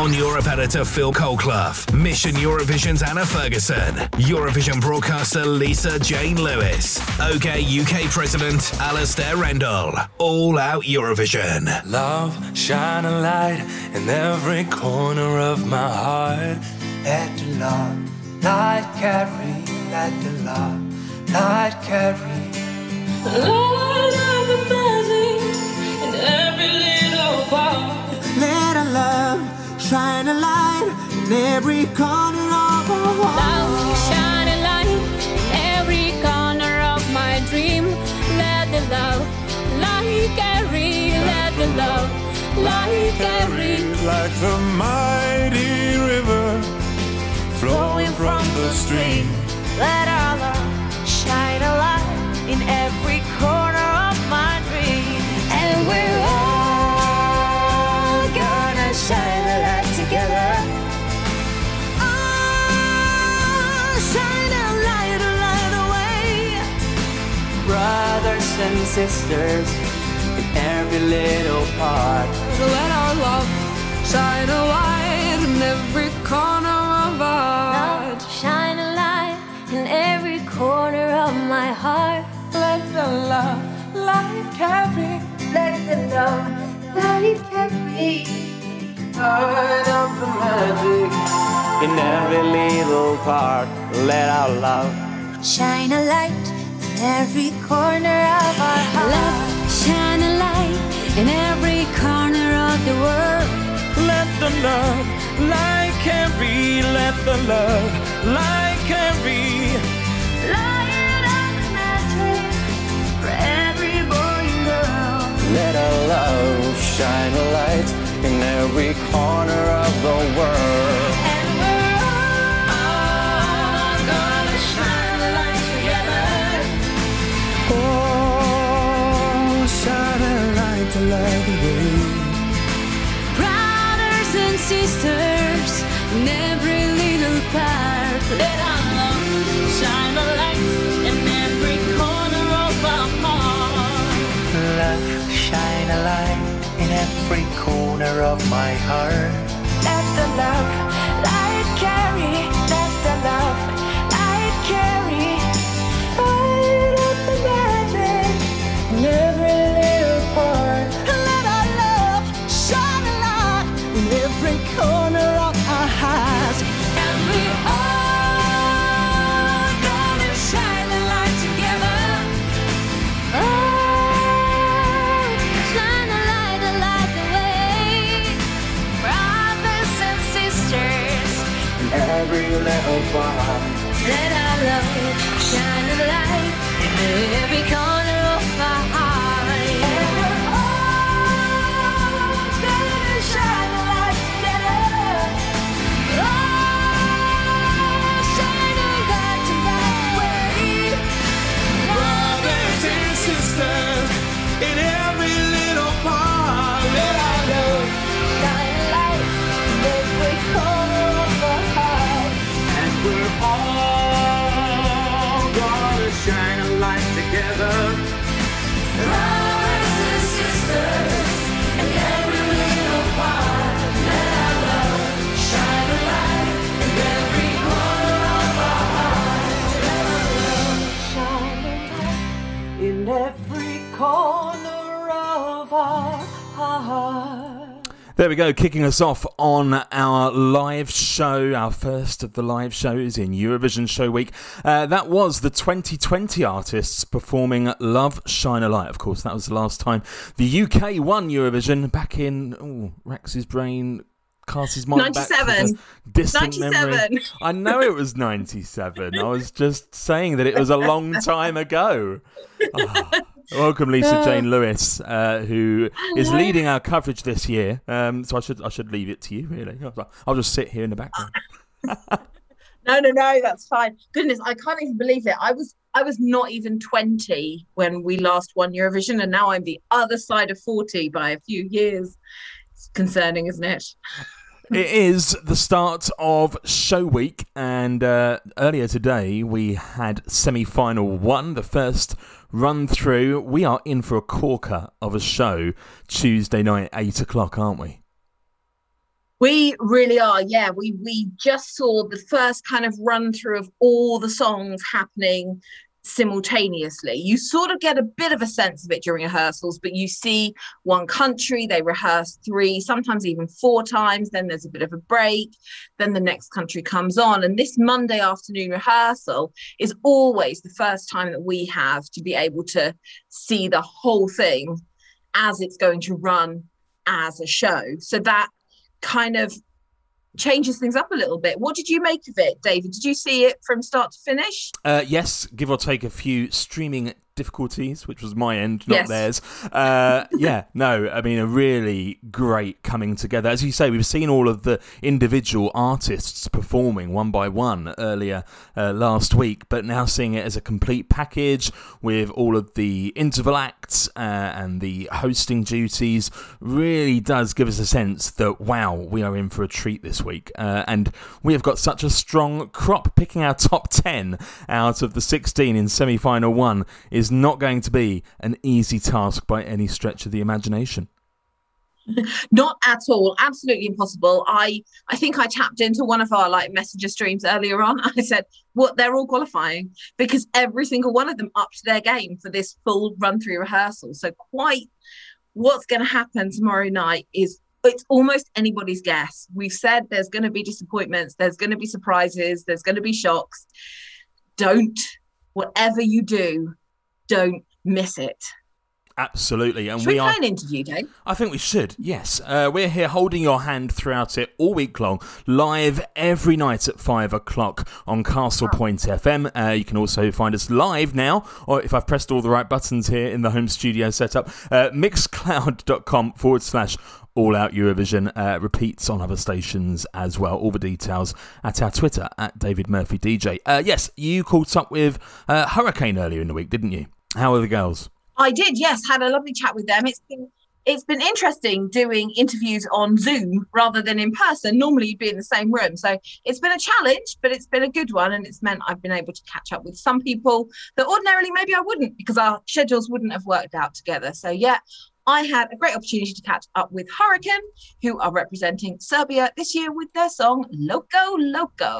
On Europe editor Phil Colclough, Mission Eurovision's Anna Ferguson, Eurovision broadcaster Lisa Jane Lewis, OK UK president Alastair Rendell. All out Eurovision. Love, shine a light in every corner of my heart. Let the love, light carry, let the love, light carry. Lord of the magic in every little part. Let our love shine a light in every corner of our heart. Love, shine a light in every corner of my dream. Let the love, light carry, let the love, light carry. Like the mighty river flowing from the stream. Let our love shine a light in every corner of my dream. And we're all shine a light together. Oh, shine a light away. Brothers and sisters in every little part. So let our love shine a light in every corner of our heart. Shine a light in every corner of my heart. Let the love light carry. Let the love light carry. Light up the magic in every little part. Let our love shine a light in every corner of our heart. Love, shine a light in every corner of the world. Let the love light carry. Let the love light carry. Light up the magic for every boy and girl. Let our love shine a light in every corner of the world. And we're all gonna shine a light together. Oh, shine a light to light the way. Brothers and sisters in every little part. Let our love shine a light in every corner of our heart. Love, shine a light in every corner of my heart. Let the love light carry. Let the love light carry. Light up the magic in every little part. Let our love shine a light in every corner of our hearts. And we all gonna shine a light together. Every little part. Let our love shine a light in every corner of our heart. And we're all gonna shine a light together. Oh, shine a light in that way. Brothers and sisters in every little part. Let our love shine a light in every corner of our heart. We're all gonna shine a light together. Brothers and sisters in every little part. Let our love shine a light in every corner of our hearts. Let our love shine a light in every corner of our hearts. There we go, kicking us off on our live show, our first of the live shows in Eurovision Show Week. That was the 2020 artists performing Love, Shine a Light. Of course, that was the last time the UK won Eurovision back in, Rex's brain casts his mind 97. Back to the distant 97. Memory. I know it was 97. I was just saying that it was a long time ago. Oh. Welcome, Lisa Jane Lewis, who is leading our coverage this year. So I should leave it to you, really. I'll just sit here in the background. No, that's fine. Goodness, I can't even believe it. I was not even 20 when we last won Eurovision, and now I'm the other side of 40 by a few years. It's concerning, isn't it? It is the start of Show Week, and earlier today we had semi-final one, the first run through. We are in for a corker of a show Tuesday night, 8 o'clock, aren't we? We really are, yeah. We just saw the first kind of run through of all the songs happening simultaneously. You sort of get a bit of a sense of it during rehearsals, but you see one country, they rehearse 3, sometimes even 4 times, then there's a bit of a break, then the next country comes on. And this Monday afternoon rehearsal is always the first time that we have to be able to see the whole thing as it's going to run as a show. So that kind of changes things up a little bit. What did you make of it, David? Did you see it from start to finish? Yes, give or take a few streaming difficulties, which was my end, not theirs. I mean, a really great coming together. As you say, we've seen all of the individual artists performing one by one earlier last week, but now seeing it as a complete package with all of the interval acts and the hosting duties really does give us a sense that, wow, we are in for a treat this week. And we have got such a strong crop. Picking our top 10 out of the 16 in semi-final 1 is not going to be an easy task by any stretch of the imagination. Not at all. Absolutely impossible. I think I tapped into one of our like messenger streams earlier on. I said, what, they're all qualifying, because every single one of them upped their game for this full run-through rehearsal. So quite what's going to happen tomorrow night is, it's almost anybody's guess. We've said there's going to be disappointments, there's going to be surprises, there's going to be shocks. Whatever you do, don't miss it. Absolutely. And should we play an interview, Dave? I think we should, yes. We're here holding your hand throughout it all week long, live every night at 5 o'clock on Castle Point FM. You can also find us live now, or if I've pressed all the right buttons here in the home studio setup, mixcloud.com/All Out Eurovision repeats on other stations as well. All the details at our Twitter @DavidMurphyDJ. Yes, you caught up with Hurricane earlier in the week, didn't you? How are the girls? I did, yes. Had a lovely chat with them. It's been interesting doing interviews on Zoom rather than in person. Normally you'd be in the same room. So it's been a challenge, but it's been a good one. And it's meant I've been able to catch up with some people that ordinarily maybe I wouldn't, because our schedules wouldn't have worked out together. So yeah, I had a great opportunity to catch up with Hurricane, who are representing Serbia this year with their song Loco Loco.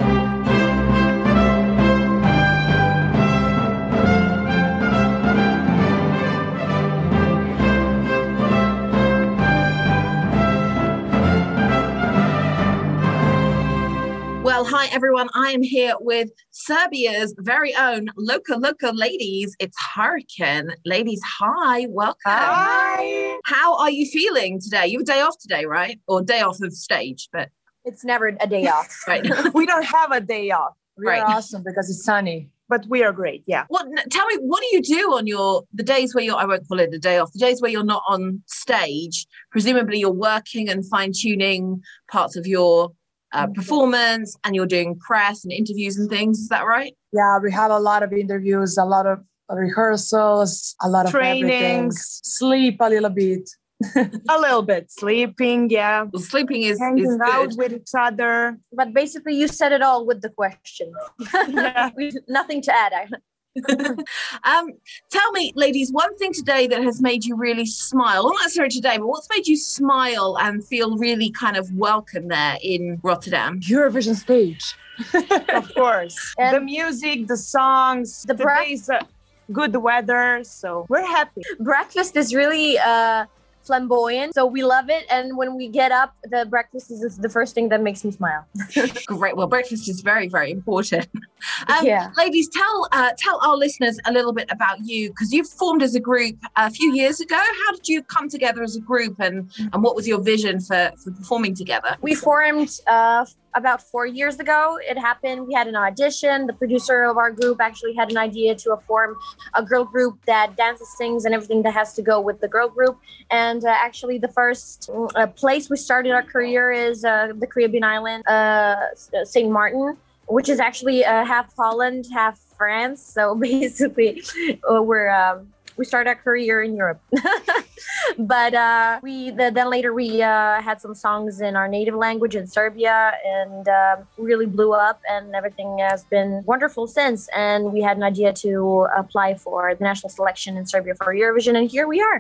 Well, hi, everyone. I am here with Serbia's very own Loco Loco ladies. It's Hurricane. Ladies, hi. Welcome. Hi. How are you feeling today? You have a day off today, right? Or day off of stage, but... It's never a day off. Right. We don't have a day off. We're awesome because it's sunny. But we are great, yeah. Well, tell me, what do you do on the days where I won't call it a day off, the days where you're not on stage? Presumably you're working and fine-tuning parts of your... performance, and you're doing press and interviews and things, is that right? Yeah, we have a lot of interviews, a lot of rehearsals, a lot of trainings, sleep a little bit. A little bit. Sleeping, yeah. Well, sleeping is hanging is out with each other. But basically you said it all with the question. Yeah. Nothing to add. Tell me, ladies, one thing today that has made you really smile, well, not necessarily today, but what's made you smile and feel really kind of welcome there in Rotterdam? Eurovision stage. Of course. And the music, the songs, the today's good weather, so we're happy. Breakfast is really flamboyant, so we love it, and when we get up, the breakfast is the first thing that makes me smile. Great. Well, breakfast is very, very important. Ladies, tell our listeners a little bit about you, because you formed as a group a few years ago. How did you come together as a group, and what was your vision for performing together? We formed about 4 years ago. It happened, we had an audition. The producer of our group actually had an idea to form a girl group that dances, sings, and everything that has to go with the girl group. And actually the first place we started our career is the Caribbean island, St. Martin, which is actually half Holland, half France. So basically we started our career in Europe. But then later we had some songs in our native language in Serbia, and really blew up, and everything has been wonderful since. And we had an idea to apply for the national selection in Serbia for Eurovision, and here we are.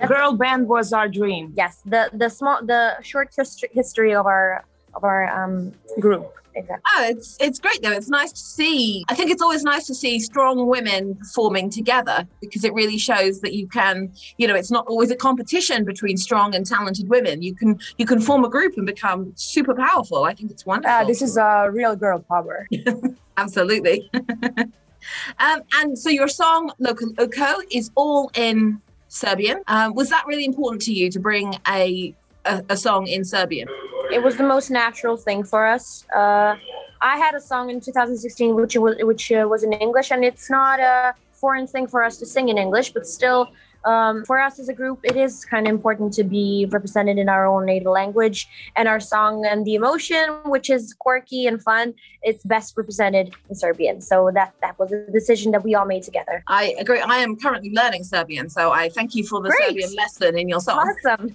The girl band was our dream. Yes, the short history of our group. Exactly. Oh, it's great though. It's nice to see. I think it's always nice to see strong women performing together, because it really shows that you can, it's not always a competition between strong and talented women. You can form a group and become super powerful. I think it's wonderful. This is a real girl power. Absolutely. And so your song Loco Loco is all in Serbian. Was that really important to you to bring a song in Serbian? It was the most natural thing for us. I had a song in 2016 which was in English, and it's not a foreign thing for us to sing in English, but still for us as a group it is kind of important to be represented in our own native language, and our song and the emotion, which is quirky and fun, it's best represented in Serbian. So that was a decision that we all made together. I agree. I am currently learning Serbian, so I thank you for the Great. Serbian lesson in your song. Awesome.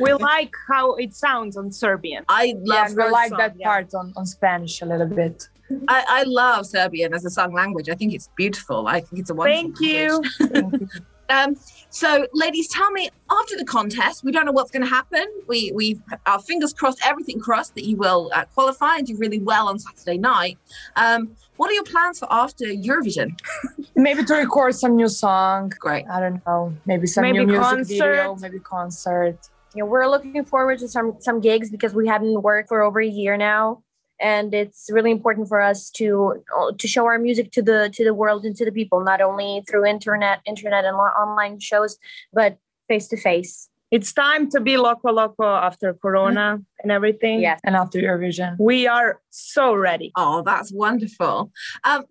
We like how it sounds on Serbian. I love we like song, that part on Spanish a little bit. I love Serbian as a song language. I think it's beautiful. I think it's a wonderful language. Thank you. So, ladies, tell me, after the contest, we don't know what's going to happen. We our fingers crossed, everything crossed, that you will qualify and do really well on Saturday night. What are your plans for after Eurovision? Maybe to record some new song. Great. I don't know. Maybe some new music video, maybe concert. Yeah, we're looking forward to some gigs, because we haven't worked for over a year now. And it's really important for us to show our music to the world and to the people, not only through internet and online shows, but face to face. It's time to be Loco Loco after Corona and everything. Yes, and after Eurovision. We are so ready. Oh, that's wonderful.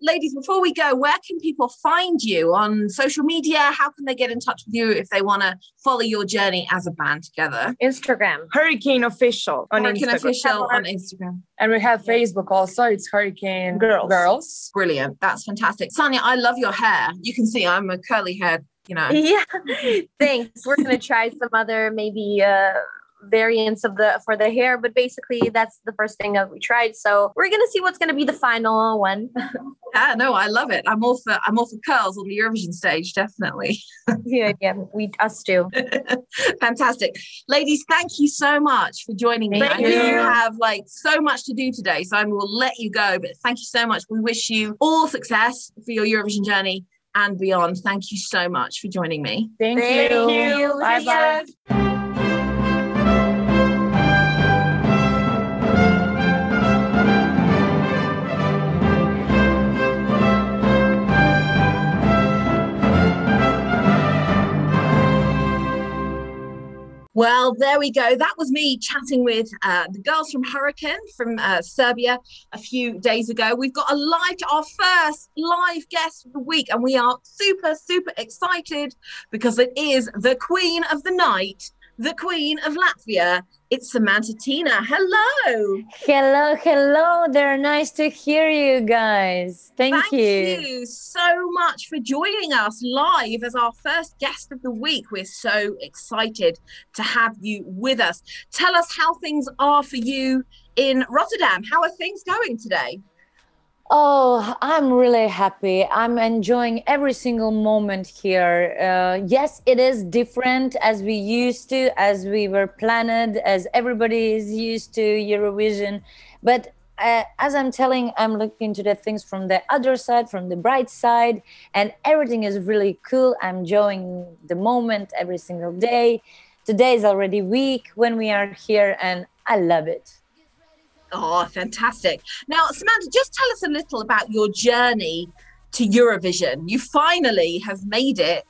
Ladies, before we go, where can people find you on social media? How can they get in touch with you if they want to follow your journey as a band together? Instagram. Hurricane Official on Hurricane Instagram. Hurricane Official on Instagram. And we have Facebook also. It's Hurricane Girls. Brilliant. That's fantastic. Sonia, I love your hair. You can see I'm a curly hair. Yeah, thanks. We're gonna try some other maybe variants for the hair, but basically that's the first thing that we tried. So we're gonna see what's gonna be the final one. Yeah, no, I love it. I'm all for curls on the Eurovision stage, definitely. yeah, us too. Fantastic, ladies. Thank you so much for joining me. I know you have so much to do today, so I will let you go. But thank you so much. We wish you all success for your Eurovision journey and beyond. Thank you so much for joining me. Thank you. Thank you. Bye-bye. Well, there we go. That was me chatting with the girls from Hurricane from Serbia a few days ago. We've got our first live guest of the week, and we are super, super excited because it is the Queen of the Night, the Queen of Latvia. It's Samantha Tina. Hello. Hello there. Nice to hear you guys. Thank you. Thank you so much for joining us live as our first guest of the week. We're so excited to have you with us. Tell us how things are for you in Rotterdam. How are things going today? Oh, I'm really happy. I'm enjoying every single moment here. Yes, it is different as we used to, as we were planned, as everybody is used to Eurovision. But as I'm looking to the things from the other side, from the bright side, and everything is really cool. I'm enjoying the moment every single day. Today is already week when we are here, and I love it. Oh, fantastic. Now, Samantha, just tell us a little about your journey to Eurovision. You finally have made it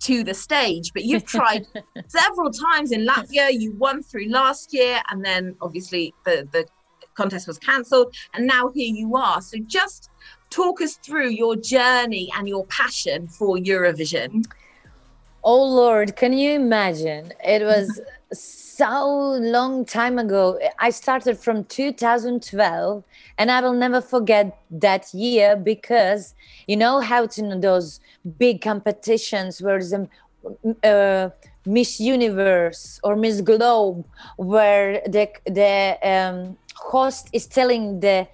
to the stage, but you've tried several times in Latvia. You won through last year, and then obviously the contest was cancelled, and now here you are. So just talk us through your journey and your passion for Eurovision. Oh, Lord, can you imagine? It was so long time ago. I started from 2012, and I will never forget that year, because you know how to know those big competitions where the Miss Universe or Miss Globe, where the host is telling the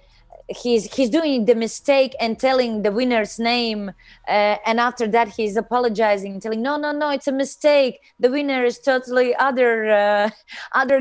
he's doing the mistake and telling the winner's name, and after that he's apologizing, telling no, it's a mistake. The winner is totally other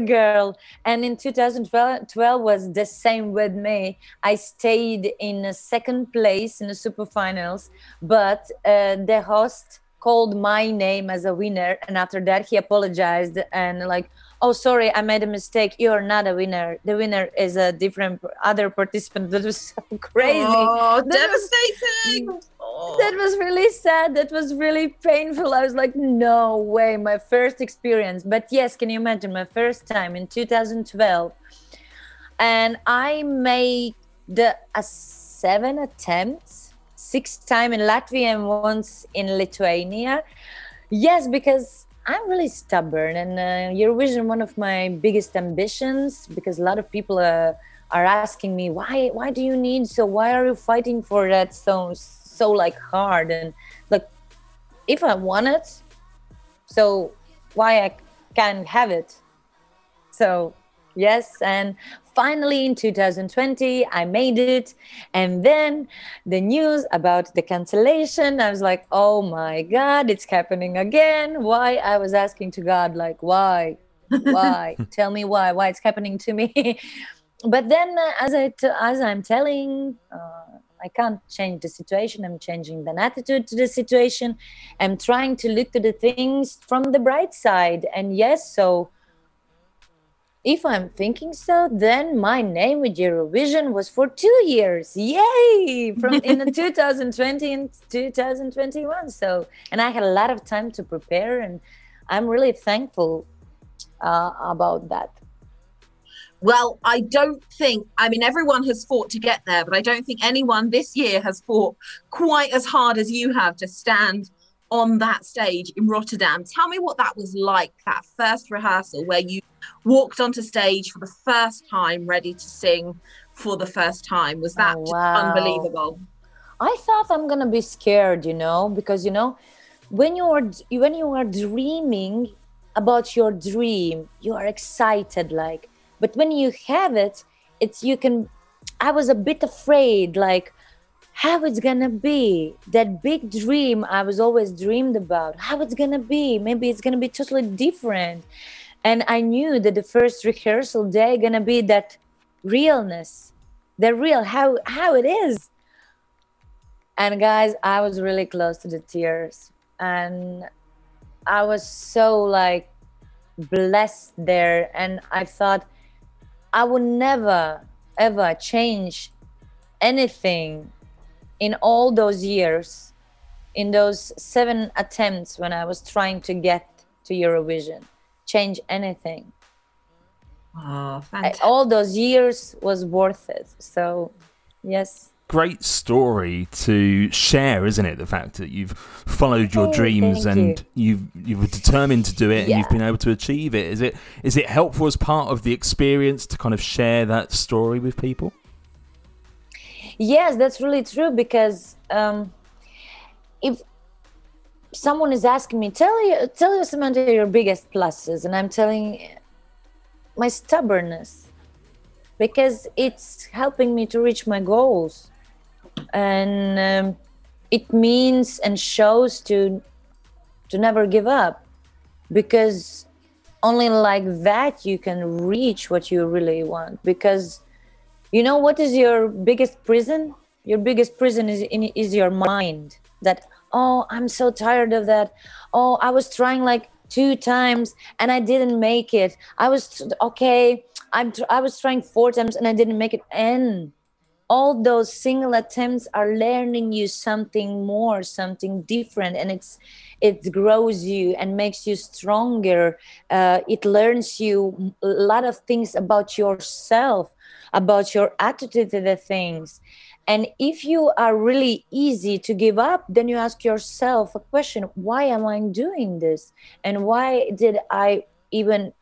girl. And in 2012 was the same with me. I stayed in second place in the super finals, but the host called my name as a winner, and after that he apologized and like, oh, sorry, I made a mistake. You're not a winner. The winner is a different other participant. That was so crazy. Oh, devastating. That was really sad. That was really painful. I was like, no way, my first experience. But yes, can you imagine my first time in 2012? And I made seven attempts, six times in Latvia and once in Lithuania. Yes, because I'm really stubborn, and Eurovision, one of my biggest ambitions, because a lot of people are asking me, why do you need, so why are you fighting for that so like hard? And like, if I want it, so why I can't have it? So yes, and finally in 2020 I made it, and then the news about the cancellation, I was like, oh my God, it's happening again. Why? I was asking to God, like, why tell me why it's happening to me. But then as I'm telling, I can't change the situation. I'm changing an attitude to the situation. I'm trying to look to the things from the bright side, and yes, so if I'm thinking so, then my name with Eurovision was for 2 years. Yay! From in 2020 and 2021. So, and I had a lot of time to prepare, and I'm really thankful about that. Well, I don't think, I mean, everyone has fought to get there, but I don't think anyone this year has fought quite as hard as you have to stand on that stage in Rotterdam. Tell me what that was like, that first rehearsal where you walked onto stage for the first time, ready to sing for the first time. Was that just unbelievable? I thought I'm going to be scared, because, when you are dreaming about your dream, you are excited, like, but when you have it, I was a bit afraid, like, how it's gonna be, that big dream I was always dreamed about, how it's gonna be, maybe it's gonna be totally different. And I knew that the first rehearsal day gonna be that realness, the real, how it is. And guys, I was really close to the tears, and I was so like blessed there. And I thought I would never ever change anything in all those years, in those seven attempts when I was trying to get to Eurovision. Change anything. Oh, fantastic. All those years was worth it. So, yes. Great story to share, isn't it? The fact that you've followed your dreams and you were determined to do it, and you've been able to achieve it. Is it helpful as part of the experience to kind of share that story with people? Yes, that's really true, because if someone is asking me, tell you Samantha your biggest pluses, and I'm telling my stubbornness, because it's helping me to reach my goals, and it means and shows to never give up, because only like that you can reach what you really want. Because you know what is your biggest prison? Your biggest prison is your mind. That, oh, I'm so tired of that. Oh, I was trying like 2 times and I didn't make it. I was, I was trying 4 times and I didn't make it. And all those single attempts are learning you something more, something different. And it grows you and makes you stronger. It learns you a lot of things about yourself, about your attitude to the things. And if you are really easy to give up, then you ask yourself a question, why am I doing this? And why did I even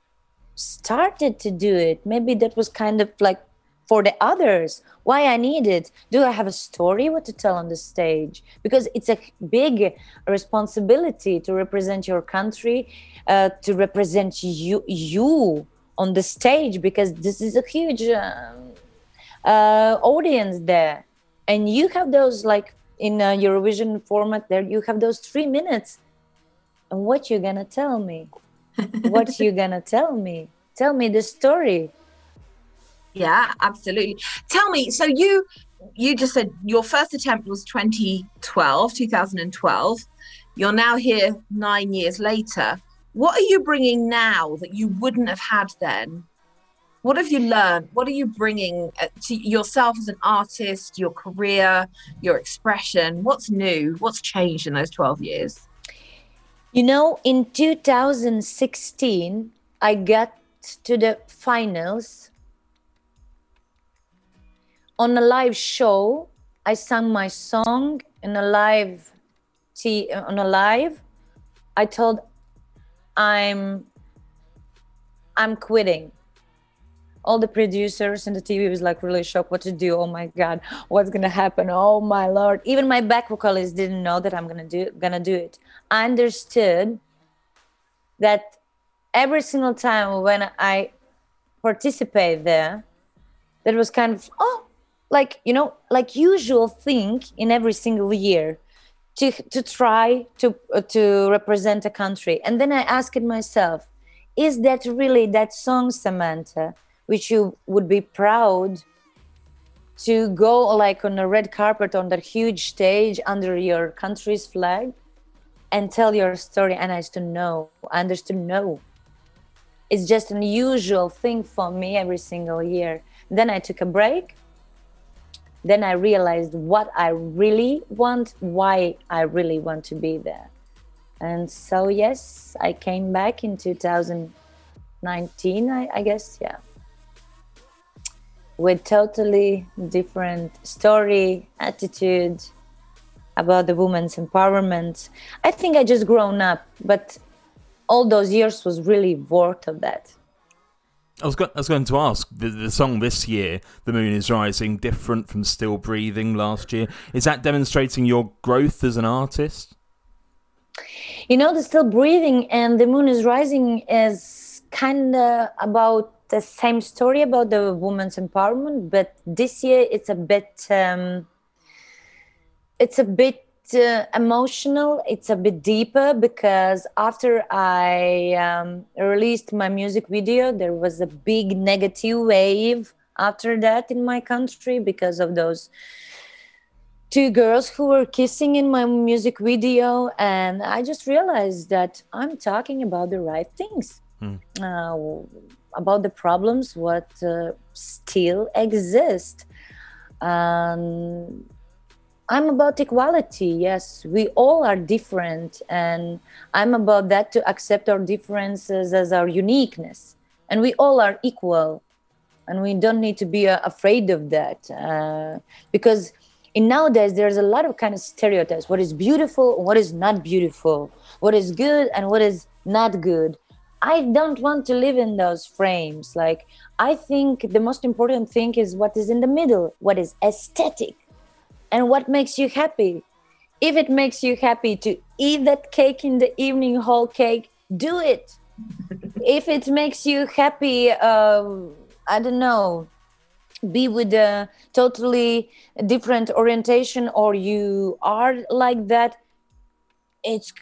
started to do it? Maybe that was kind of like for the others, why I need it. Do I have a story what to tell on the stage? Because it's a big responsibility to represent your country, to represent you on the stage, because this is a huge audience there. And you have those, like in Eurovision format there, you have those 3 minutes. And what you gonna tell me? What you gonna tell me? Tell me the story. Yeah, absolutely. Tell me, so you just said your first attempt was 2012. You're now here 9 years later. What are you bringing now that you wouldn't have had then? What have you learned? What are you bringing to yourself as an artist, your career, your expression? What's new? What's changed in those 12 years? You know, in 2016, I got to the finals. On a live show, I sang my song on a live. I told I'm quitting. All the producers and the TV was like really shocked what to do. Oh my God, what's gonna happen? Oh my Lord. Even my back vocalist didn't know that I'm gonna do it. I understood that every single time when I participate there, that was kind of, usual thing in every single year to try to represent a country. And then I asked myself, is that really that song, Samantha, which you would be proud to go like on a red carpet on that huge stage under your country's flag and tell your story? And I understood no. It's just an usual thing for me every single year. Then I took a break. Then I realized what I really want, why I really want to be there. And so, yes, I came back in 2019, I guess, yeah. With totally different story, attitude about the women's empowerment. I think I just grown up, but all those years was really worth of that. I was going to ask, the song this year, The Moon Is Rising, different from Still Breathing last year. Is that demonstrating your growth as an artist? You know, the Still Breathing and The Moon Is Rising is kind of about the same story about the women's empowerment, but this year it's a bit emotional, it's a bit deeper, because after I released my music video, there was a big negative wave after that in my country because of those two girls who were kissing in my music video. And I just realized that I'm talking about the right things, about the problems what still exist. I'm about equality. Yes, we all are different, and I'm about that, to accept our differences as our uniqueness, and we all are equal, and we don't need to be afraid of that, because in nowadays, there's a lot of kind of stereotypes. What is beautiful, what is not beautiful, what is good and what is not good. I don't want to live in those frames. Like, I think the most important thing is what is in the middle, what is aesthetic and what makes you happy. If it makes you happy to eat that cake in the evening, whole cake, do it. If it makes you happy, I don't know, be with a totally different orientation, or you are like that,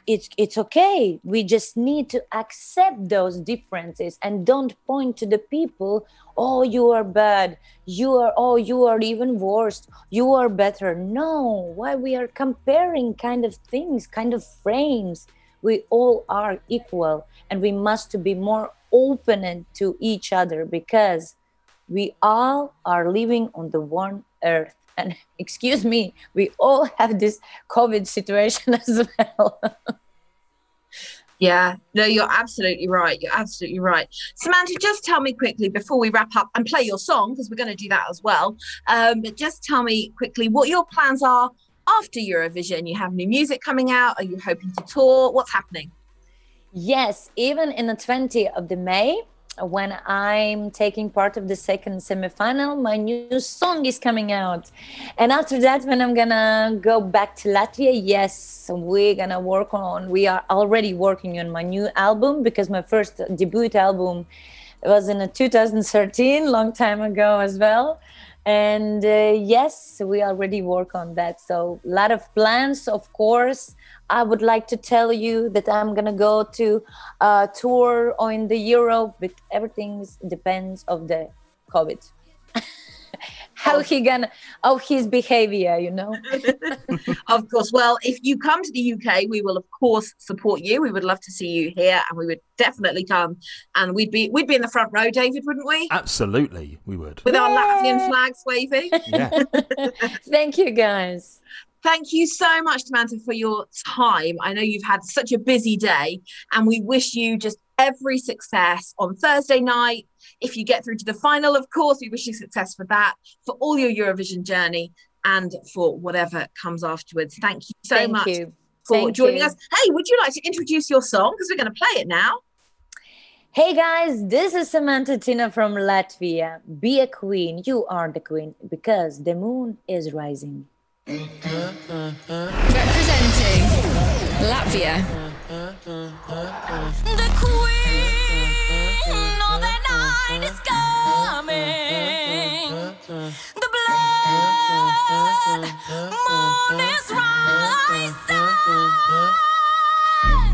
it's okay. We just need to accept those differences and don't point to the people, oh, you are bad, you are even worse, you are better. No, why we are comparing kind of things, kind of frames? We all are equal, and we must be more open to each other, because we all are living on the one earth. And excuse me, we all have this COVID situation as well. Yeah, no, you're absolutely right. You're absolutely right. Samantha, just tell me quickly before we wrap up and play your song, because we're going to do that as well. But just tell me quickly what your plans are after Eurovision. You have new music coming out. Are you hoping to tour? What's happening? Yes, even in the 20th of May. When I'm taking part of the second semifinal, my new song is coming out. And after that, when I'm gonna go back to Latvia, yes, we are already working on my new album, because my first debut album was in 2013, long time ago as well. And yes, we already work on that. So a lot of plans, of course. I would like to tell you that I'm going to go to a tour in the Europe, but everything depends on the COVID. His behavior, you know. Of course. Well, if you come to the UK, we will of course support you. We would love to see you here, and we would definitely come. And we'd be in the front row, David, wouldn't we? Absolutely, we would. With our Latvian flags waving. Yeah. Thank you, guys. Thank you so much, Samantha, for your time. I know you've had such a busy day, and we wish you just every success on Thursday night. If you get through to the final, of course, we wish you success for that, for all your Eurovision journey, and for whatever comes afterwards. Thank you so much for joining us. Hey, would you like to introduce your song? Because we're going to play it now. Hey, guys, this is Samantha Tina from Latvia. Be a queen. You are the queen, because the moon is rising. Representing Latvia, the queen of the night is coming. The blood moon is rising.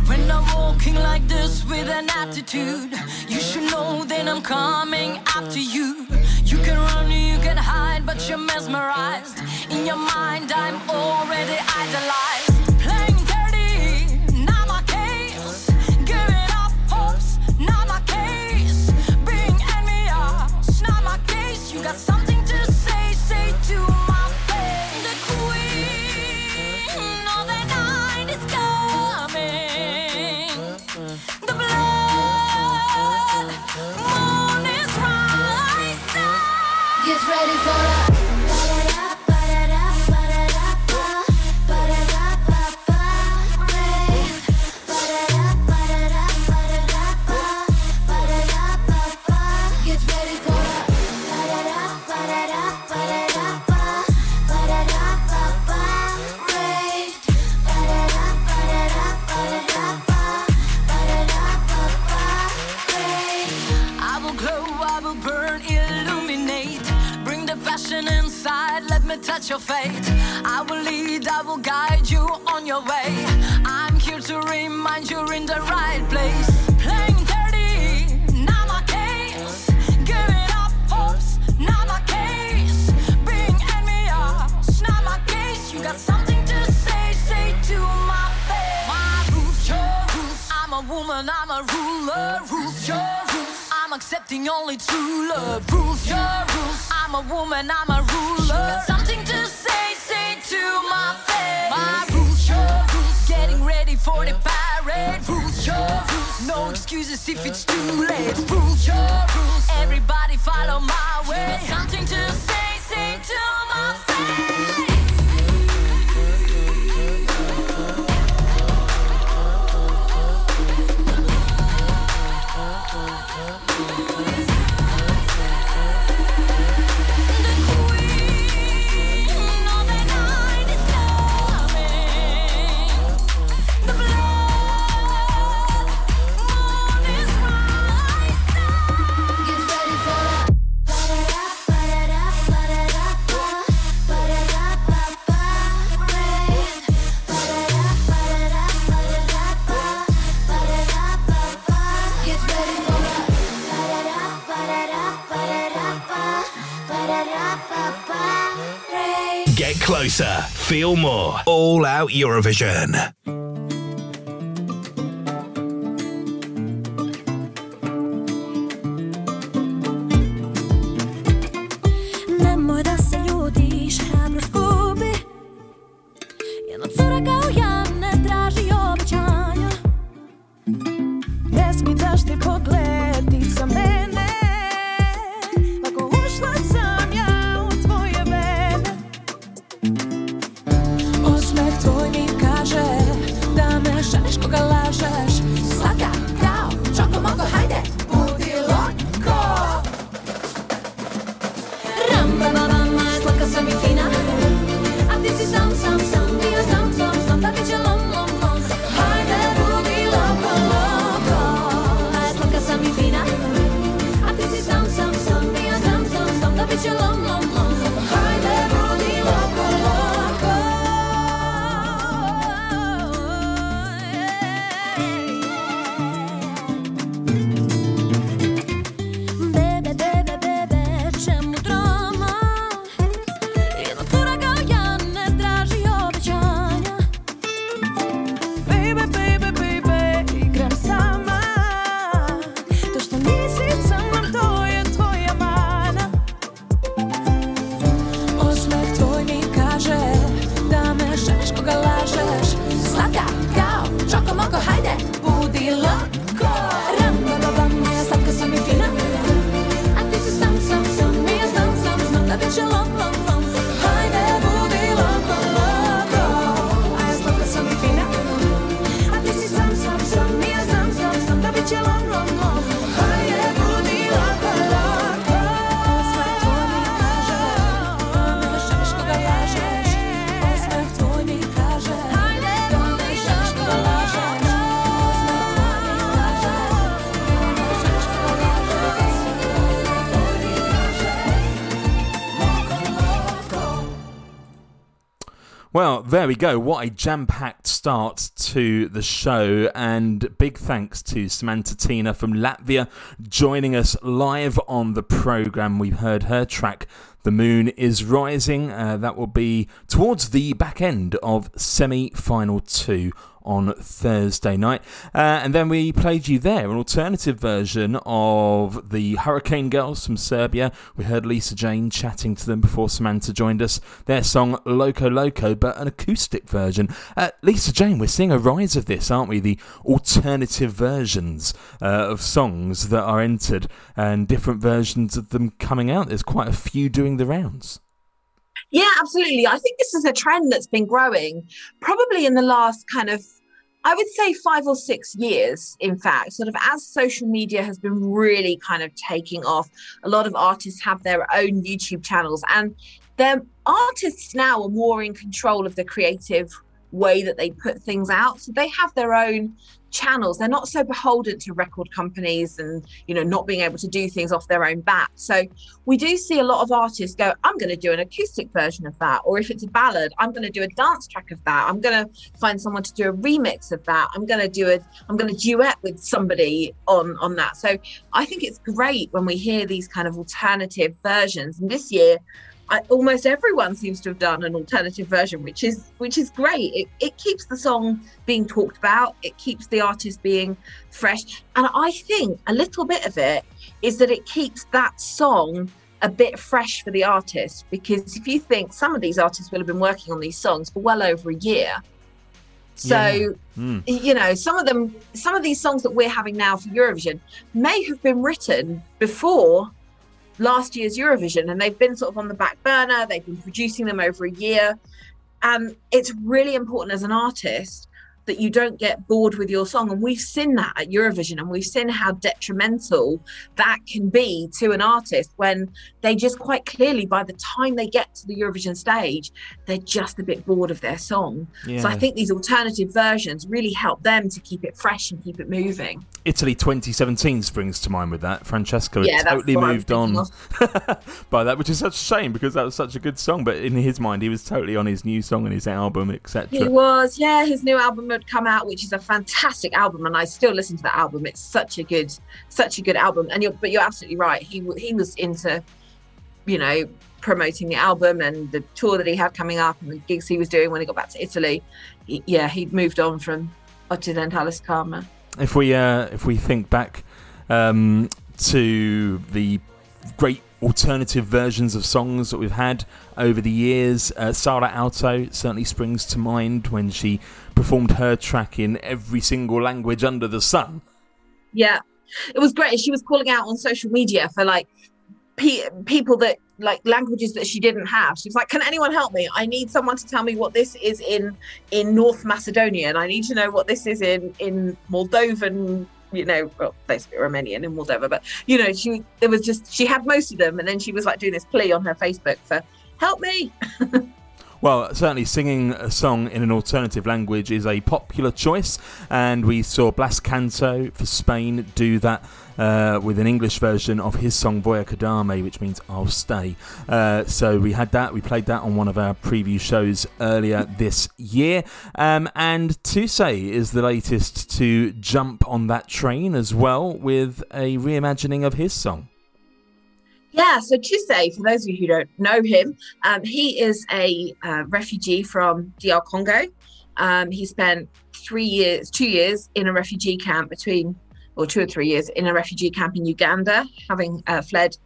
When I'm walking like this with an attitude, you should know that I'm coming after you. You can run, you can hide, but you're mesmerized. In your mind, I'm already idolized. Playing dirty, not my case. Giving up hopes, not my case. Being envious, not my case. You got something to say, say to my face. The queen of the night is coming. The blood moon is rising. Get ready for the touch your fate. I will lead, I will guide you on your way. I'm here to remind you're in the right place. Playing dirty, not my case. Giving up hopes, not my case. Being envious, not my case. You got something to say, say to my face. My roof, your roof. I'm a woman, I'm a ruler. Roof, your roof. I'm accepting only true love. Roof, your roof. I'm a woman, I'm a ruler. Something to say, say to my face. My rules, your rules. Getting ready for the parade. Rules, your rules. No excuses if it's too late. Rules, your rules. Everybody follow my way. Something to say, say to my face. Get closer, feel more, all out Eurovision. Сміх твій мені каже. Well, there we go. What a jam-packed start to the show, and big thanks to Samantha Tina from Latvia joining us live on the programme. We've heard her track The Moon Is Rising. That will be towards the back end of semi-final 2 on Thursday night. And then we played you there an alternative version of the Hurricane Girls from Serbia. We heard Lisa Jane chatting to them before Samantha joined us. Their song Loco Loco, but an acoustic version. Lisa Jane, we're seeing a rise of this, aren't we? The alternative versions of songs that are entered and different versions of them coming out. There's quite a few doing the rounds. Yeah, absolutely. I think this is a trend that's been growing probably in the last kind of, I would say 5 or 6 years, in fact, sort of as social media has been really kind of taking off. A lot of artists have their own YouTube channels, and their artists now are more in control of the creative way that they put things out. So they have their own channels. They're not so beholden to record companies and, you know, not being able to do things off their own bat. So we do see a lot of artists go, I'm going to do an acoustic version of that. Or if it's a ballad, I'm going to do a dance track of that. I'm going to find someone to do a remix of that. I'm going to duet with somebody on that. So I think it's great when we hear these kind of alternative versions. And this year, almost everyone seems to have done an alternative version, which is great. It keeps the song being talked about. It keeps the artist being fresh. And I think a little bit of it is that it keeps that song a bit fresh for the artist, because if you think, some of these artists will have been working on these songs for well over a year. So, you know, some of these songs that we're having now for Eurovision may have been written before last year's Eurovision, and they've been sort of on the back burner. They've been producing them over a year, and it's really important as an artist that you don't get bored with your song. And we've seen that at Eurovision, and we've seen how detrimental that can be to an artist when they just quite clearly, by the time they get to the Eurovision stage, they're just a bit bored of their song. Yeah. So I think these alternative versions really help them to keep it fresh and keep it moving. Italy 2017 springs to mind with that. Francesco had totally moved on by that, which is such a shame because that was such a good song. But in his mind, he was totally on his new song and his album, etc. He was, his new album had come out, which is a fantastic album, and I still listen to that album. It's such a good album. And you're absolutely right. He was into, you know, promoting the album and the tour that he had coming up and the gigs he was doing when he got back to Italy. He'd moved on from Occidentalis Karma. If we think back to the great alternative versions of songs that we've had over the years, Sara Alto certainly springs to mind when she performed her track in every single language under the sun. Yeah, it was great. She was calling out on social media for like people that like languages that she didn't have. She was like, can anyone help me? I need someone to tell me what this is in North Macedonia, and I need to know what this is in Moldovan, you know, well, basically Romanian in Moldova. But, you know, she had most of them, and then she was like doing this plea on her Facebook for help me. Well, certainly singing a song in an alternative language is a popular choice, and we saw Blas Canto for Spain do that with an English version of his song Voy a Quedarme, which means I'll stay. So we had that. We played that on one of our preview shows earlier this year. And Toussaint is the latest to jump on that train as well with a reimagining of his song. Yeah, so Toussaint, for those of you who don't know him, he is a refugee from DR Congo. He spent 2 years in a refugee camp 2 or 3 years in a refugee camp in Uganda, having fled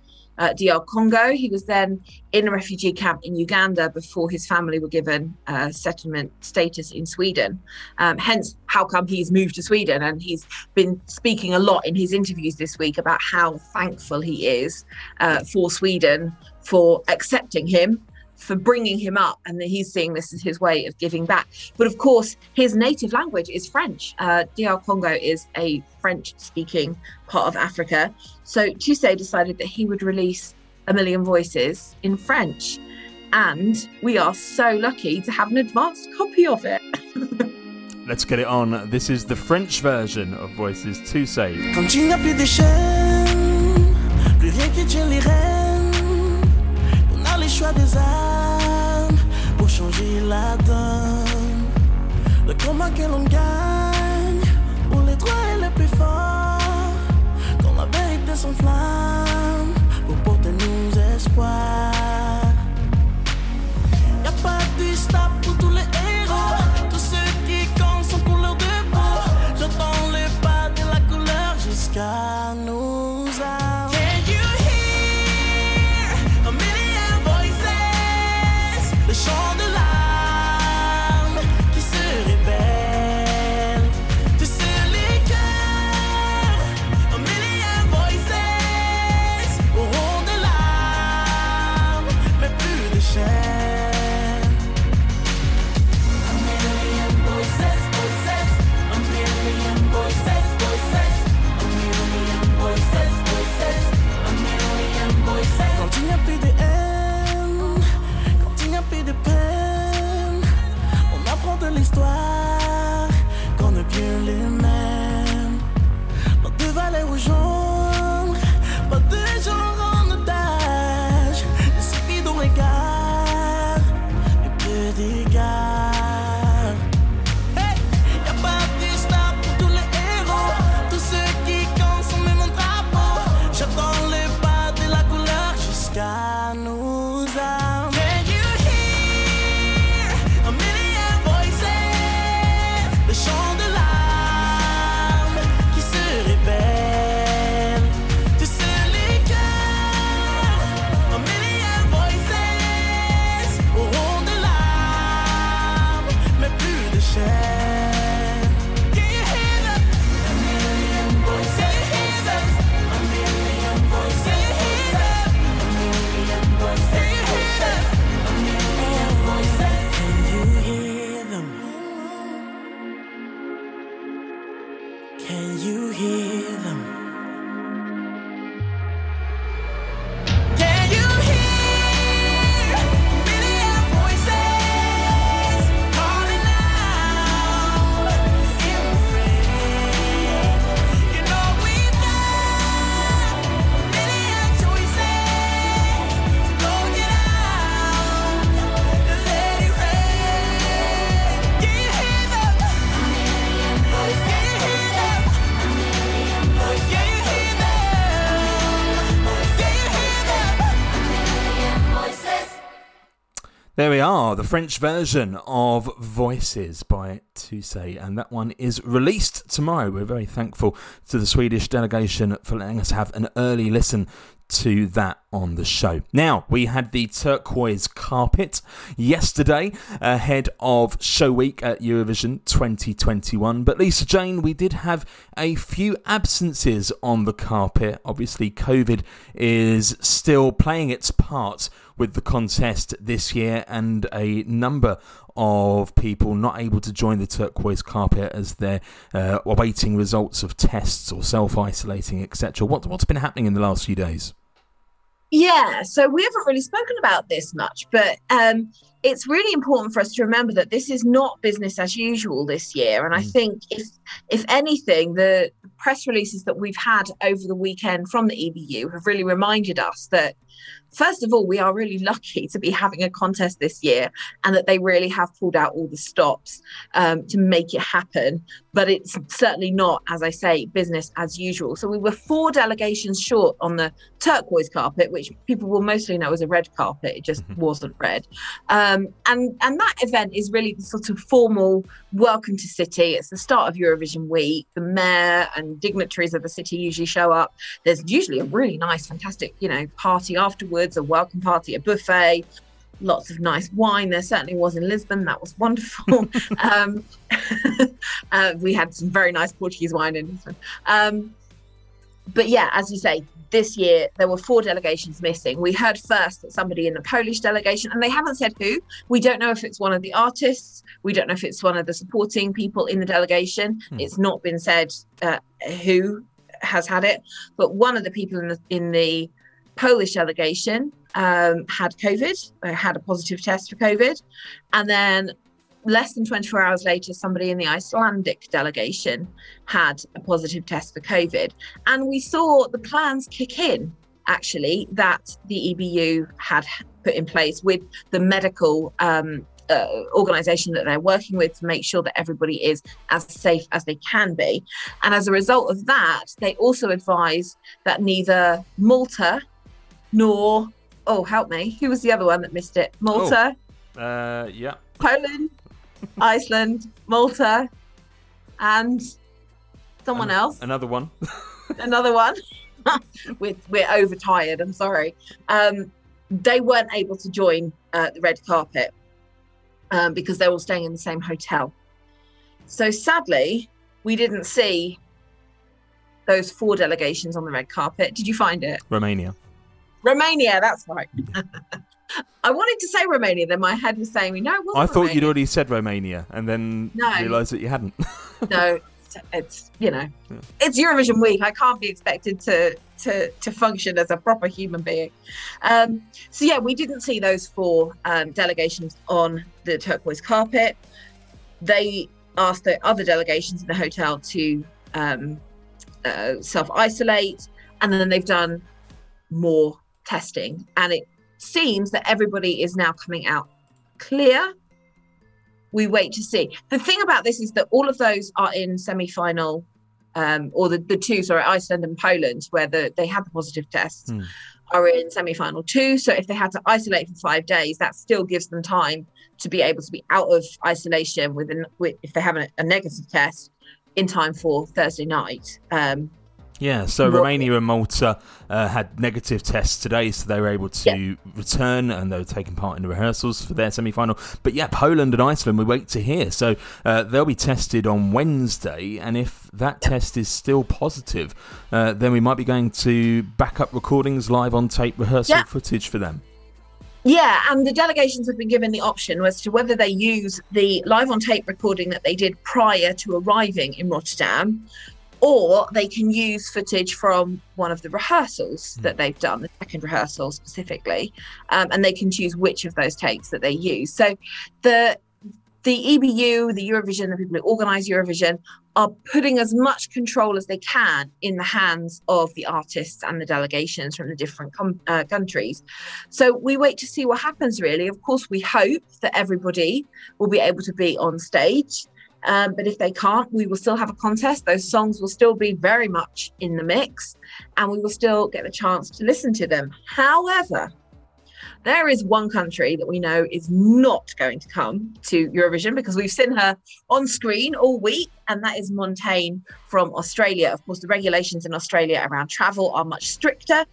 DR Congo. He was then in a refugee camp in Uganda before his family were given settlement status in Sweden. Hence how come he's moved to Sweden, and he's been speaking a lot in his interviews this week about how thankful he is for Sweden, for accepting him, for bringing him up, and that he's seeing this as his way of giving back. But of course, his native language is French. DR Congo is a French-speaking part of Africa. So Toussaint decided that he would release A Million Voices in French. And we are so lucky to have an advanced copy of it. Let's get it on. This is the French version of Voices Toussaint. Quand il n'y a plus de chaînes, plus rien qui tient les rênes, on a les choix des âmes. changer la donne. Le combat que l'on gagne, où l'étoile est le plus fort, quand la vérité s'enflamme, pour porter nos espoirs. Y'a pas de stop pour tous les héros, tous ceux qui comptent sont pour leur debout. J'entends les pas de la couleur jusqu'à nous armes. Le chant de l'âme qui se répète. Tu sais les cœurs, a million voices auront de l'âme, mais plus de chair. A million voices, voices, a million voices, voices, a million voices, voices, a million voices. Quand il n'y a plus de haine, de peine, on apprend de l'histoire qu'on ne plus les mêmes. Pas de valets aux gens, pas de gens en otage. Il suffit d'un regard et peu d'égards. Hey, y'a pas de star pour tous les héros, tous ceux qui comptent sont même mon drapeau. J'attends les pas de la couleur jusqu'à nous âmes. There we are, the French version of Voices by Toussaint, and that one is released tomorrow. We're very thankful to the Swedish delegation for letting us have an early listen to that on the show. Now, we had the turquoise carpet yesterday ahead of show week at Eurovision 2021, but Lisa Jane, we did have a few absences on the carpet. Obviously, COVID is still playing its part with the contest this year, and a number of people not able to join the turquoise carpet as they're awaiting results of tests or self-isolating, etc. What's been happening in the last few days? Yeah, so we haven't really spoken about this much, but it's really important for us to remember that this is not business as usual this year. And I think if anything, the press releases that we've had over the weekend from the EBU have really reminded us that, first of all, we are really lucky to be having a contest this year and that they really have pulled out all the stops to make it happen. But it's certainly not, as I say, business as usual. So we were 4 delegations short on the turquoise carpet, which people will mostly know as a red carpet. It just wasn't red. And that event is really the sort of formal welcome to city. It's the start of Eurovision week. The mayor and dignitaries of the city usually show up. There's usually a really nice, fantastic, party afterwards. A welcome party, a buffet, lots of nice wine. There certainly was in Lisbon. That was wonderful. We had some very nice Portuguese wine in Lisbon. But yeah, as you say, this year there were 4 delegations missing. We heard first that somebody in the Polish delegation, and they haven't said who. We don't know if it's one of the artists. We don't know if it's one of the supporting people in the delegation. It's not been said who has had it. But one of the people in the Polish delegation had COVID, had a positive test for COVID. And then less than 24 hours later, somebody in the Icelandic delegation had a positive test for COVID. And we saw the plans kick in, actually, that the EBU had put in place with the medical organisation that they're working with to make sure that everybody is as safe as they can be. And as a result of that, they also advised that neither Malta nor, oh, help me, who was the other one that missed it? Malta? Oh, yeah. Poland, Iceland, Malta, and someone else. Another one. We're overtired, I'm sorry. They weren't able to join the red carpet because they were all staying in the same hotel. So sadly, we didn't see those four delegations on the red carpet. Did you find it? Romania, that's right. I wanted to say Romania, then my head was saying, no, it wasn't. I thought Romania. You'd already said Romania and then realised that you hadn't. No, it's, yeah. It's Eurovision week. I can't be expected to function as a proper human being. So we didn't see those four delegations on the turquoise carpet. They asked the other delegations in the hotel to self-isolate, and then they've done more testing, and it seems that everybody is now coming out clear. We wait to see. The thing about this is that all of those are in semi-final, or the two, sorry, Iceland and Poland, where they had the positive tests, are in semi-final 2. So if they had to isolate for 5 days, that still gives them time to be able to be out of isolation with if they have a negative test in time for Thursday night. So Romania and Malta had negative tests today, so they were able to return, and they were taking part in the rehearsals for their semi-final. But Poland and Iceland, we wait to hear. So they'll be tested on Wednesday, and if that test is still positive, then we might be going to backup recordings, live on tape rehearsal footage for them. Yeah, and the delegations have been given the option as to whether they use the live on tape recording that they did prior to arriving in Rotterdam, or they can use footage from one of the rehearsals that they've done, the second rehearsal specifically, and they can choose which of those takes that they use. So the EBU, the Eurovision, the people who organise Eurovision, are putting as much control as they can in the hands of the artists and the delegations from the different countries. So we wait to see what happens, really. Of course, we hope that everybody will be able to be on stage. But if they can't, we will still have a contest. Those songs will still be very much in the mix, and we will still get the chance to listen to them. However, there is one country that we know is not going to come to Eurovision because we've seen her on screen all week, and that is Montaigne from Australia. Of course, the regulations in Australia around travel are much stricter,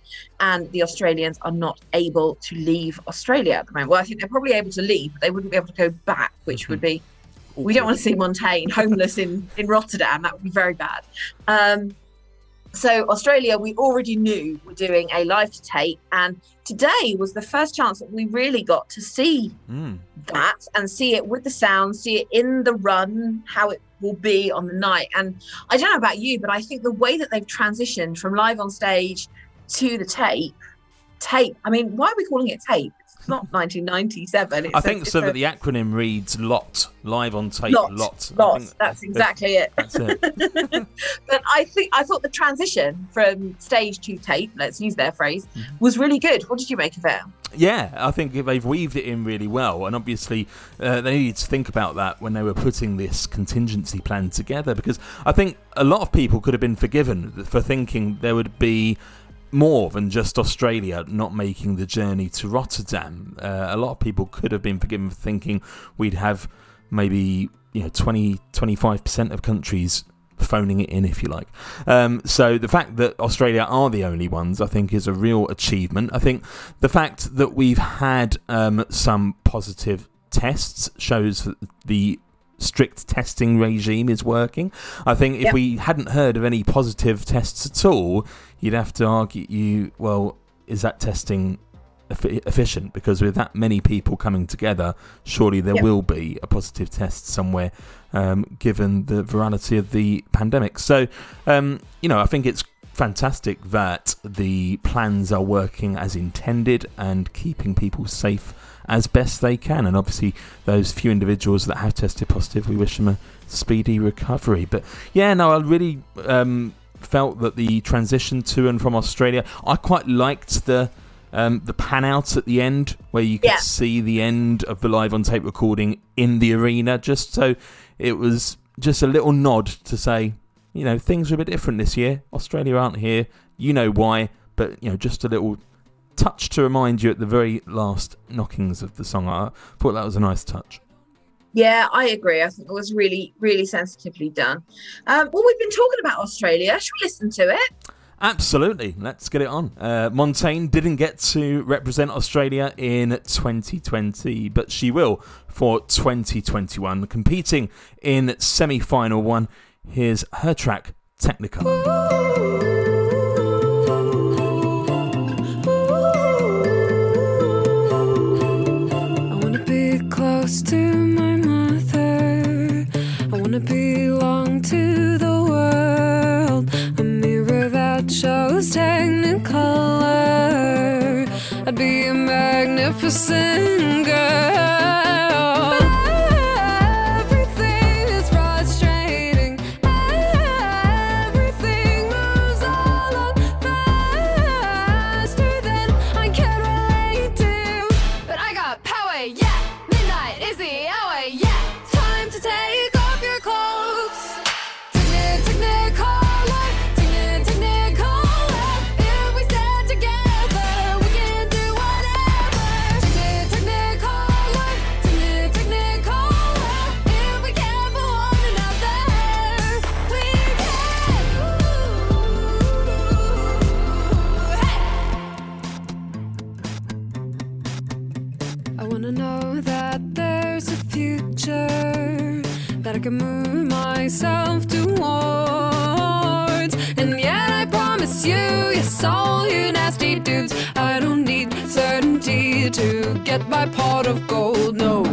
and the Australians are not able to leave Australia at the moment. Well, I think they're probably able to leave, but they wouldn't be able to go back, which would be... We don't want to see Montaigne homeless in Rotterdam. That would be very bad. So Australia, we already knew we're doing a live to tape. And today was the first chance that we really got to see that and see it with the sound, see it in the run, how it will be on the night. And I don't know about you, but I think the way that they've transitioned from live on stage to the tape. I mean, why are we calling it tape? Not 1997. I think so that the acronym reads LOT, live on tape, LOT. That's exactly it. That's it. But I thought the transition from stage to tape, let's use their phrase, was really good. What did you make of it? Yeah, I think they've weaved it in really well, and obviously they needed to think about that when they were putting this contingency plan together, because I think a lot of people could have been forgiven for thinking there would be more than just Australia not making the journey to Rotterdam. A lot of people could have been forgiven for thinking we'd have maybe 20-25% of countries phoning it in, if you like. So the fact that Australia are the only ones, I think, is a real achievement. I think the fact that we've had some positive tests shows that the strict testing regime is working. I think if we hadn't heard of any positive tests at all, you'd have to argue, is that testing efficient? Because with that many people coming together, surely there will be a positive test somewhere, given the virality of the pandemic. So, I think it's fantastic that the plans are working as intended and keeping people safe as best they can, and obviously those few individuals that have tested positive, we wish them a speedy recovery. But I really felt that the transition to and from Australia, I quite liked the The pan outs at the end where you could see the end of the live on tape recording in the arena, just so it was just a little nod to say, you know, things are a bit different this year. Australia aren't here. You know why, but, you know, just a little touch to remind you at the very last knockings of the song. I thought that was a nice touch. Yeah, I agree. I think it was really, really sensitively done. Well, we've been talking about Australia. Should we listen to it? Absolutely. Let's get it on. Montaigne didn't get to represent Australia in 2020, but she will for 2021, competing in semi-final one. Here's her track, Technicolor. I want to be close to my mother. I want to belong to the world. A mirror that shows Technicolor. I'd be a magnificent girl. I can move myself towards, and yet I promise you, yes, all you nasty dudes, I don't need certainty to get my pot of gold, no.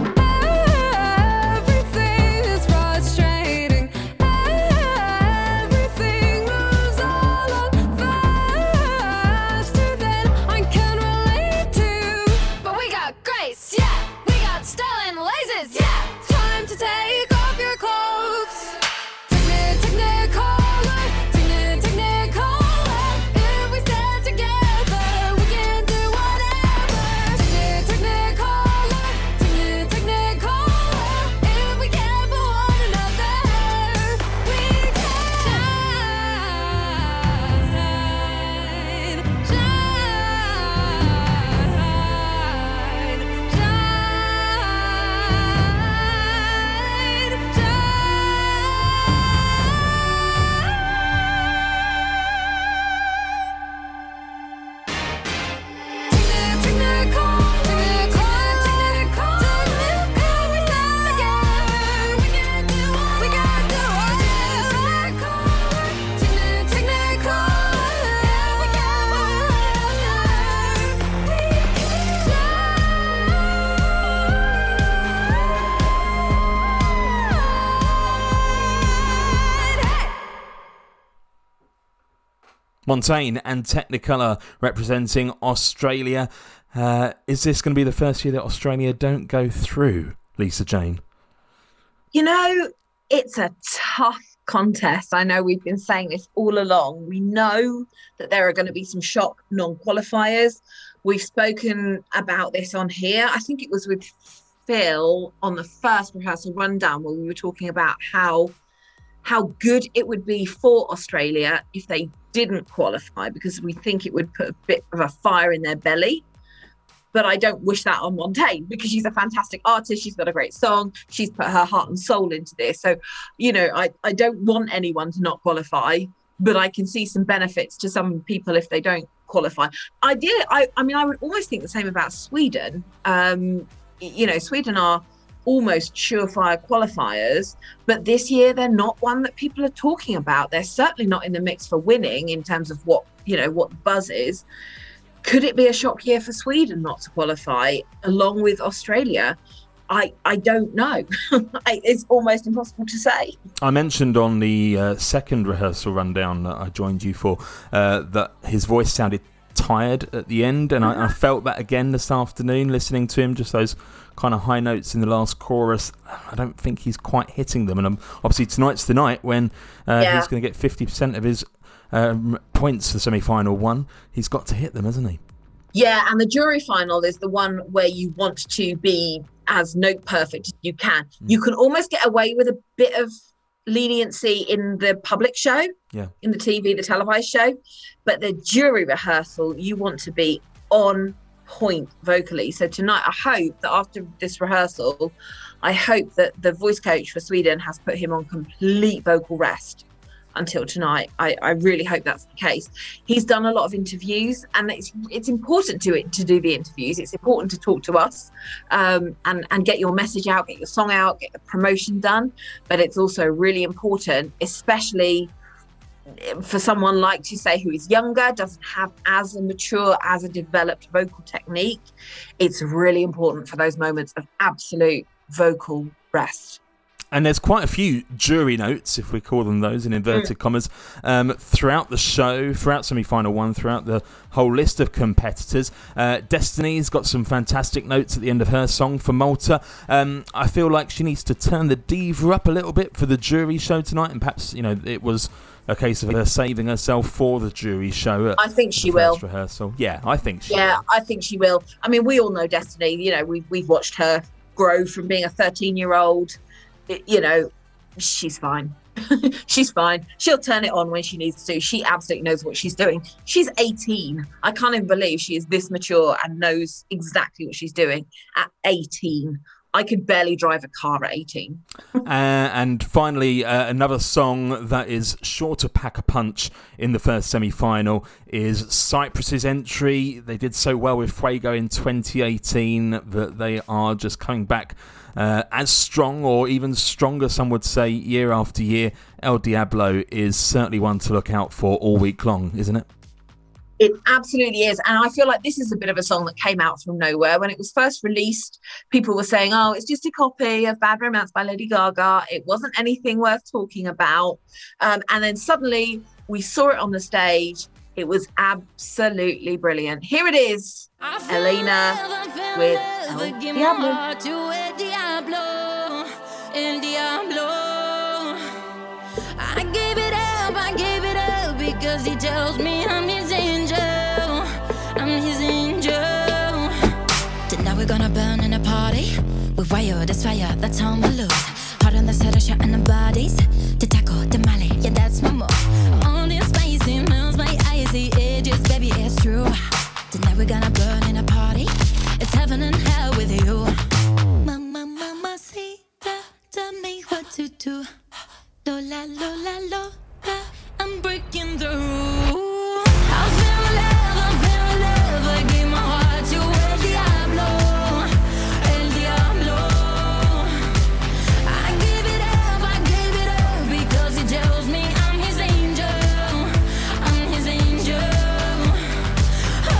Montaigne and Technicolor representing Australia. Is this going to be the first year that Australia don't go through, Lisa Jane? You know, it's a tough contest. I know we've been saying this all along. We know that there are going to be some shock non-qualifiers. We've spoken about this on here. I think it was with Phil on the first rehearsal rundown where we were talking about how good it would be for Australia if they didn't qualify, because we think it would put a bit of a fire in their belly. But I don't wish that on Montaigne, because she's a fantastic artist. She's got a great song. She's put her heart and soul into this. So, you know, I don't want anyone to not qualify, but I can see some benefits to some people if they don't qualify. I mean, I would almost think the same about Sweden. You know, Sweden are almost surefire qualifiers, but this year they're not one that people are talking about. They're certainly not in the mix for winning in terms of what the buzz is. Could it be a shock year for Sweden not to qualify along with Australia? I don't know. It's almost impossible to say. I mentioned on the second rehearsal rundown that I joined you for that his voice sounded tired at the end, and I felt that again this afternoon listening to him, just those kind of high notes in the last chorus. I don't think he's quite hitting them, and obviously tonight's the night when he's going to get 50% of his points for semi-final one. He's got to hit them, hasn't he? Yeah, and the jury final is the one where you want to be as note perfect as you can. Mm. You can almost get away with a bit of leniency in the public show, in the TV, the televised show, but the jury rehearsal, you want to be on point vocally. So tonight, I hope that after this rehearsal, I hope that the voice coach for Sweden has put him on complete vocal rest until tonight. I really hope that's the case. He's done a lot of interviews, and it's important to do the interviews. It's important to talk to us and get your message out, get your song out, get the promotion done. But it's also really important, especially for someone like Toussaint, who is younger, doesn't have as a mature, as a developed vocal technique. It's really important for those moments of absolute vocal rest. And there's quite a few jury notes, if we call them those in inverted commas, throughout the show, throughout semi-final one, throughout the whole list of competitors. Destiny's got some fantastic notes at the end of her song for Malta. I feel like she needs to turn the diva up a little bit for the jury show tonight, and perhaps, you know, it was a case of her saving herself for the jury show. I think she will. Rehearsal. Yeah, I think she will. I think she will. I mean, we all know Destiny. You know, we've watched her grow from being a 13-year-old. You know, she's fine. She's fine. She'll turn it on when she needs to. She absolutely knows what she's doing. She's 18. I can't even believe she is this mature and knows exactly what she's doing at 18. I could barely drive a car at 18. And finally, another song that is sure to pack a punch in the first semi-final is Cyprus's entry. They did so well with Fuego in 2018 that they are just coming back as strong, or even stronger, some would say, year after year. El Diablo is certainly one to look out for all week long, isn't it? It absolutely is. And I feel like this is a bit of a song that came out from nowhere. When it was first released, people were saying, oh, it's just a copy of Bad Romance by Lady Gaga. It wasn't anything worth talking about. And then suddenly we saw it on the stage. It was absolutely brilliant. Here it is, Elena with El Diablo. El Diablo. I gave it up because he tells me I'm his angel. I'm his angel. Tonight we're gonna burn in a party. We wired this fire, that's how we lose. Hard on the set, shot in the bodies. The taco, the male, yeah, that's my move. All this spicy melts my icy edges, baby, it's true. Tonight we're gonna burn in a party. It's heaven and hell with you. Mama, mama, see, tell me what to do. Do la, lo, la, lo. I'm breaking the rules. I feel in love, I gave my heart to El Diablo, El Diablo. I give it up, because he tells me I'm his angel, I'm his angel. Oh,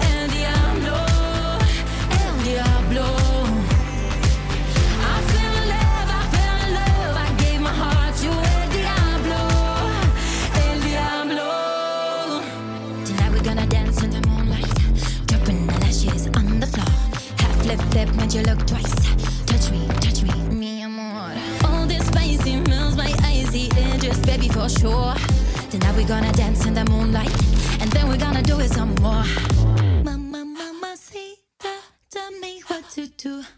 El Diablo, El Diablo. Flip, flip, made you look twice. Touch me, mi amor. All this spicy melts my icy edges, baby, for sure. Tonight we're gonna dance in the moonlight, and then we're gonna do it some more. Mama, mama, see, tell me what to do.